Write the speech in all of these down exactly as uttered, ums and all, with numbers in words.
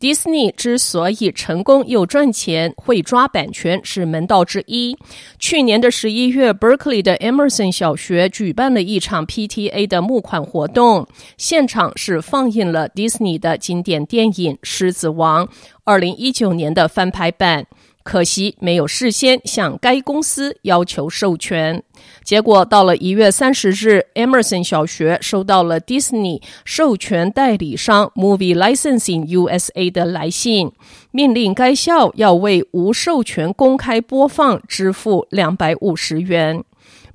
迪士尼之所以成功又赚钱，会抓版权是门道之一。去年的十一月 Berkeley 的 Emerson 小学举办了一场 P T A 的募款活动，现场是放映了迪士尼的经典电影《狮子王》二零一九年的翻拍版，可惜没有事先向该公司要求授权。结果到了一月三十日 Emerson 小学收到了 Disney 授权代理商 Movie Licensing U S A 的来信，命令该校要为无授权公开播放支付两百五十元。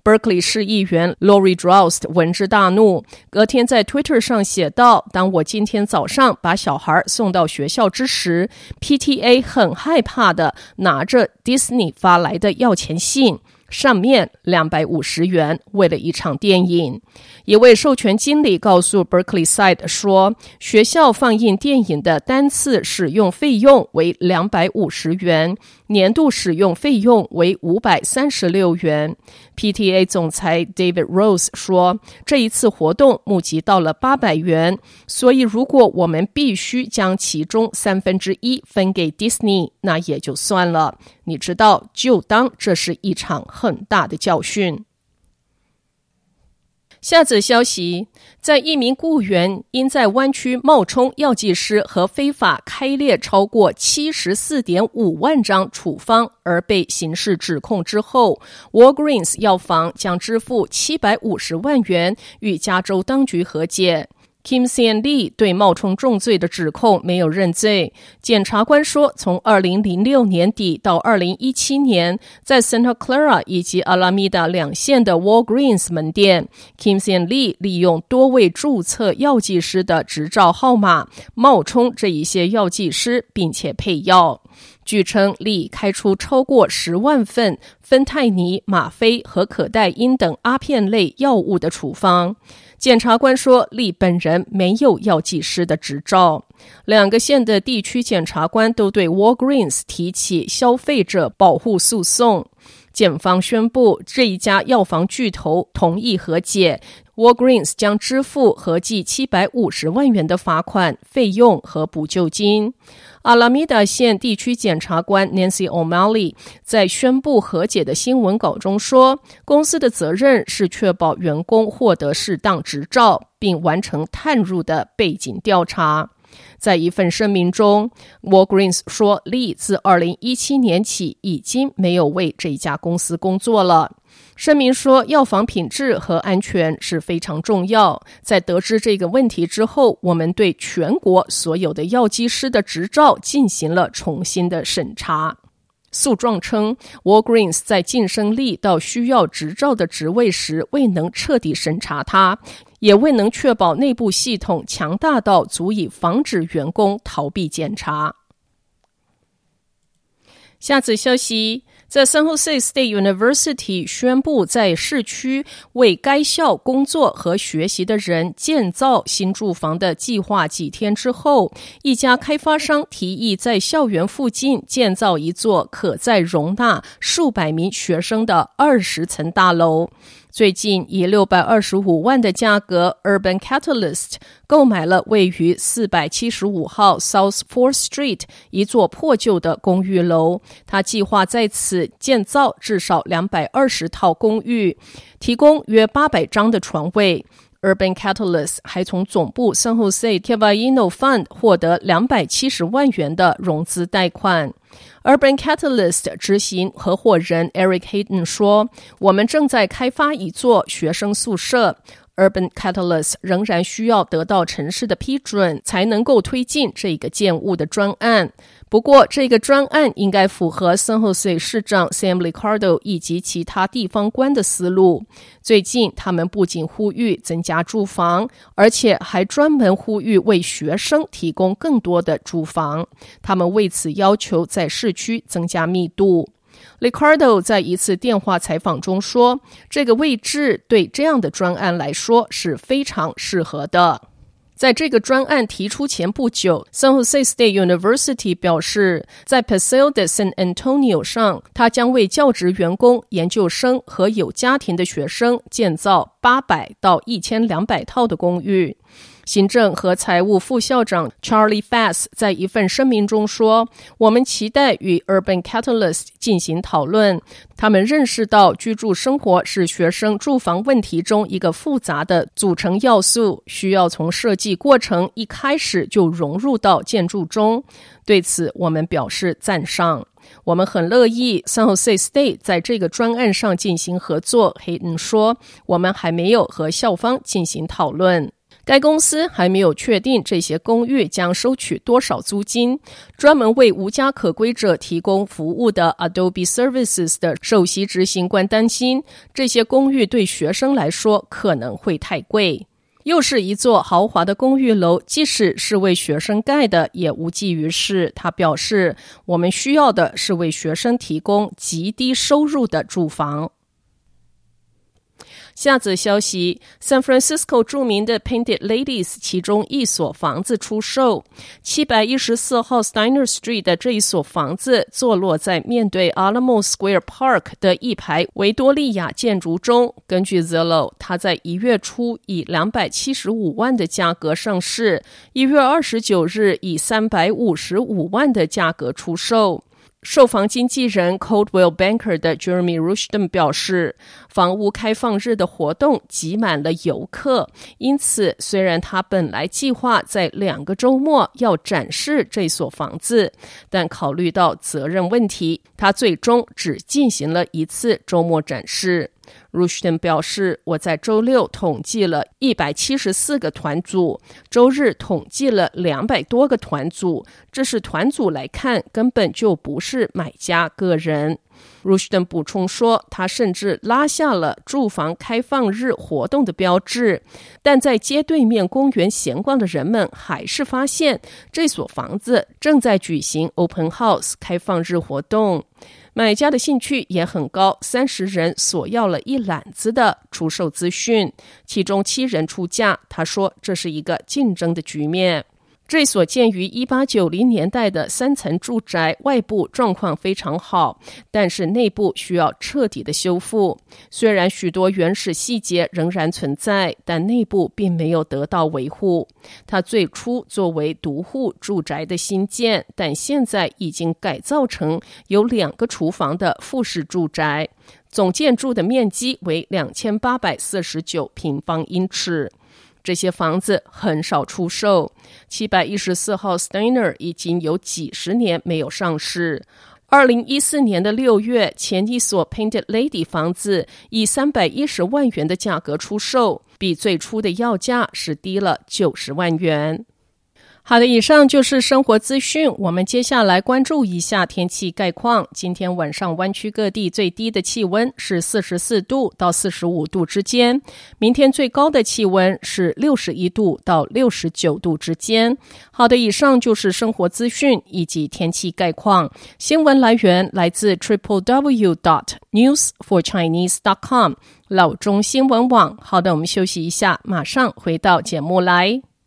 Berkeley 市议员 Lori Drost 闻之大怒，隔天在 Twitter 上写道，当我今天早上把小孩送到学校之时， P T A 很害怕的拿着 Disney 发来的要钱信，上面两百五十元，为了一场电影。一位授权经理告诉 Berkeley Side 说，学校放映电影的单次使用费用为两百五十元，年度使用费用为五百三十六元。 P T A 总裁 David Rose 说，这一次活动募集到了八百元，所以如果我们必须将其中三分之一分给 Disney， 那也就算了，你知道，就当这是一场很大的教训。下则消息，在一名雇员因在湾区冒充药剂师和非法开列超过 七十四点五万张处方而被刑事指控之后， Walgreens 药房将支付七百五十万元与加州当局和解。Kim Sian Lee 对冒充重罪的指控没有认罪。检察官说，从二零零六年底到二零一七年，在 Santa Clara 以及 Alameda 两县的 Walgreens 门店， Kim Sian Lee 利用多位注册药剂师的执照号码冒充这一些药剂师，并且配药。据称，利开出超过十万份芬太尼、吗啡和可待因等阿片类药物的处方。检察官说，利本人没有药剂师的执照。两个县的地区检察官都对 Walgreens 提起消费者保护诉讼。检方宣布，这一家药房巨头同意和解， Walgreens 将支付合计七百五十万元的罚款、费用和补救金。阿拉米达县地区检察官 Nancy O'Malley 在宣布和解的新闻稿中说，公司的责任是确保员工获得适当执照，并完成探入的背景调查。在一份声明中 Walgreens 说， Lee 自二零一七年起已经没有为这家公司工作了。声明说，药房品质和安全是非常重要，在得知这个问题之后，我们对全国所有的药剂师的执照进行了重新的审查。诉状称 Walgreens 在晋升力到需要执照的职位时，未能彻底审查它，也未能确保内部系统强大到足以防止员工逃避检查。下次消息，在 San Jose State University 宣布在市区为该校工作和学习的人建造新住房的计划几天之后，一家开发商提议在校园附近建造一座可再容纳数百名学生的二十层大楼。最近以六百二十五万的价格 Urban Catalyst 购买了位于四百七十五号 South fourth Street 一座破旧的公寓楼，他计划在此建造至少两百二十套公寓，提供约八百张的床位。Urban Catalyst 还从总部 San Jose Caballino Fund 获得两百七十万元的融资贷款。Urban Catalyst 执行合伙人 Eric Hayden 说，我们正在开发一座学生宿舍， Urban Catalyst 仍然需要得到城市的批准才能够推进这个建物的专案。不过这个专案应该符合San Jose市长 Sam Ricardo 以及其他地方官的思路。最近他们不仅呼吁增加住房，而且还专门呼吁为学生提供更多的住房。他们为此要求在市区增加密度。Ricardo 在一次电话采访中说，这个位置对这样的专案来说是非常适合的。在这个专案提出前不久 San Jose State University 表示，在 Paseo de San Antonio 上，它将为教职员工、研究生和有家庭的学生建造八百到一千两百套的公寓。行政和财务副校长 Charlie Fass 在一份声明中说，我们期待与 Urban Catalyst 进行讨论。他们认识到居住生活是学生住房问题中一个复杂的组成要素，需要从设计过程一开始就融入到建筑中。对此，我们表示赞赏。我们很乐意 San Jose State 在这个专案上进行合作。 Hayden 说，我们还没有和校方进行讨论。该公司还没有确定这些公寓将收取多少租金。专门为无家可归者提供服务的 Adobe Services 的首席执行官担心，这些公寓对学生来说可能会太贵。又是一座豪华的公寓楼，即使是为学生盖的也无济于事。他表示，我们需要的是为学生提供极低收入的住房。下则消息 ，San Francisco 著名的 Painted Ladies 其中一所房子出售。七一四号 Steiner Street 的这一所房子坐落在面对 Alamo Square Park 的一排维多利亚建筑中。根据 Zillow， 它在一月初以两百七十五万的价格上市，一月二十九日以三百五十五万的价格出售。售房经纪人 Coldwell Banker 的 Jeremy Rushton 表示，房屋开放日的活动挤满了游客，因此虽然他本来计划在两个周末要展示这所房子，但考虑到责任问题，他最终只进行了一次周末展示。Rushton 表示，我在周六统计了一百七十四个团组，周日统计了两百多个团组，这是团组来看，根本就不是买家个人。Rushton 补充说，他甚至拉下了住房开放日活动的标志，但在街对面公园闲逛的人们还是发现这所房子正在举行 Open House 开放日活动。买家的兴趣也很高，三十人索要了一揽子的出售资讯，其中七人出价。他说，这是一个竞争的局面。这所建于一八九零年代的三层住宅外部状况非常好，但是内部需要彻底的修复。虽然许多原始细节仍然存在，但内部并没有得到维护。它最初作为独户住宅的新建，但现在已经改造成有两个厨房的复式住宅。总建筑的面积为两千八百四十九平方英尺。这些房子很少出售。七一四号 Steiner 已经有几十年没有上市。二零一四年的六月，前一所 Painted Lady 房子以三百一十万元的价格出售，比最初的要价是低了九十万元。好的，以上就是生活资讯。我们接下来关注一下天气概况。今天晚上湾区各地最低的气温是四十四度到四十五度之间，明天最高的气温是六十一度到六十九度之间。好的，以上就是生活资讯以及天气概况。新闻来源来自 triple w dot news for chinese dot com 老中新闻网。好的，我们休息一下，马上回到节目来。